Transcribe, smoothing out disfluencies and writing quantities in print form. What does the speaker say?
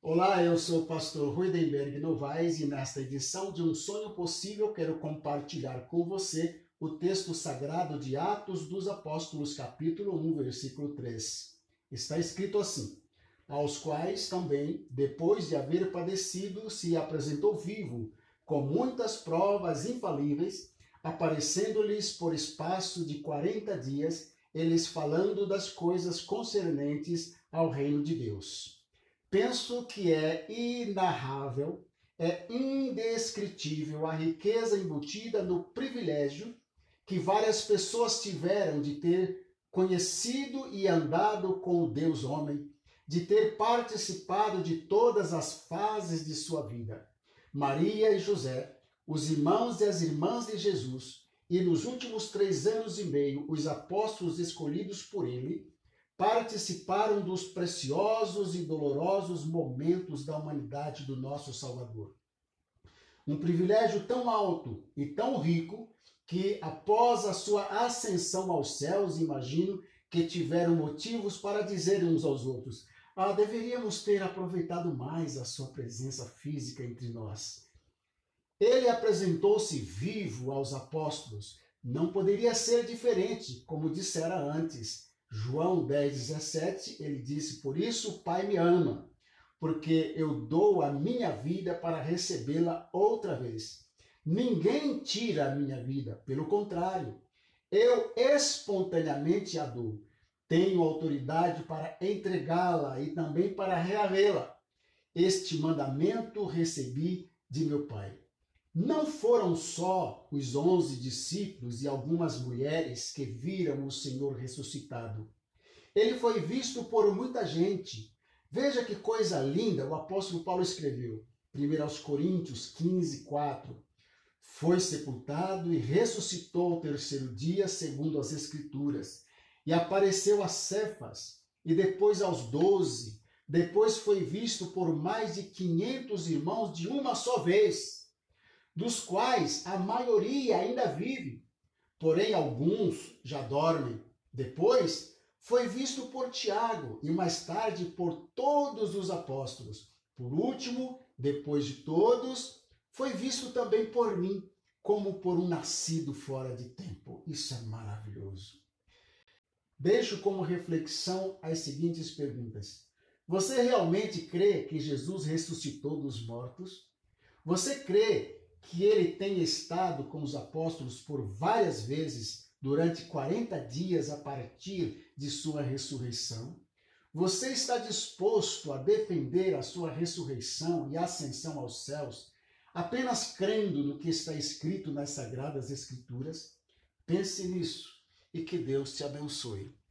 Olá, eu sou o pastor Rui Denberg Novaes e nesta edição de Um Sonho Possível quero compartilhar com você o texto sagrado de Atos dos Apóstolos, capítulo 1, versículo 3. Está escrito assim: aos quais também, depois de haver padecido, se apresentou vivo, com muitas provas infalíveis, aparecendo-lhes por espaço de 40 dias, eles falando das coisas concernentes ao reino de Deus. Penso que é inarrável, é indescritível a riqueza embutida no privilégio que várias pessoas tiveram de ter conhecido e andado com o Deus homem, de ter participado de todas as fases de sua vida. Maria e José, os irmãos e as irmãs de Jesus, e nos últimos 3 anos e meio, os apóstolos escolhidos por ele, participaram dos preciosos e dolorosos momentos da humanidade do nosso Salvador. Um privilégio tão alto e tão rico que, após a sua ascensão aos céus, imagino que tiveram motivos para dizer uns aos outros: ah, deveríamos ter aproveitado mais a sua presença física entre nós. Ele apresentou-se vivo aos apóstolos. Não poderia ser diferente, como dissera antes. João 10:17, ele disse: por isso o Pai me ama, porque eu dou a minha vida para recebê-la outra vez. Ninguém tira a minha vida, pelo contrário, eu espontaneamente a dou. Tenho autoridade para entregá-la e também para reavê-la. Este mandamento recebi de meu Pai. Não foram só os 11 discípulos e algumas mulheres que viram o Senhor ressuscitado. Ele foi visto por muita gente. Veja que coisa linda o apóstolo Paulo escreveu. 1 Coríntios 15:4. Foi sepultado e ressuscitou ao 3º dia, segundo as Escrituras. E apareceu a Cefas, e depois aos 12. Depois foi visto por mais de 500 irmãos de uma só vez, dos quais a maioria ainda vive, porém alguns já dormem. Depois foi visto por Tiago e mais tarde por todos os apóstolos. Por último, depois de todos, foi visto também por mim, como por um nascido fora de tempo. Isso é maravilhoso. Deixo como reflexão as seguintes perguntas. Você realmente crê que Jesus ressuscitou dos mortos? Você crê que ele tem estado com os apóstolos por várias vezes durante 40 dias a partir de sua ressurreição? Você está disposto a defender a sua ressurreição e ascensão aos céus, apenas crendo no que está escrito nas Sagradas Escrituras? Pense nisso e que Deus te abençoe.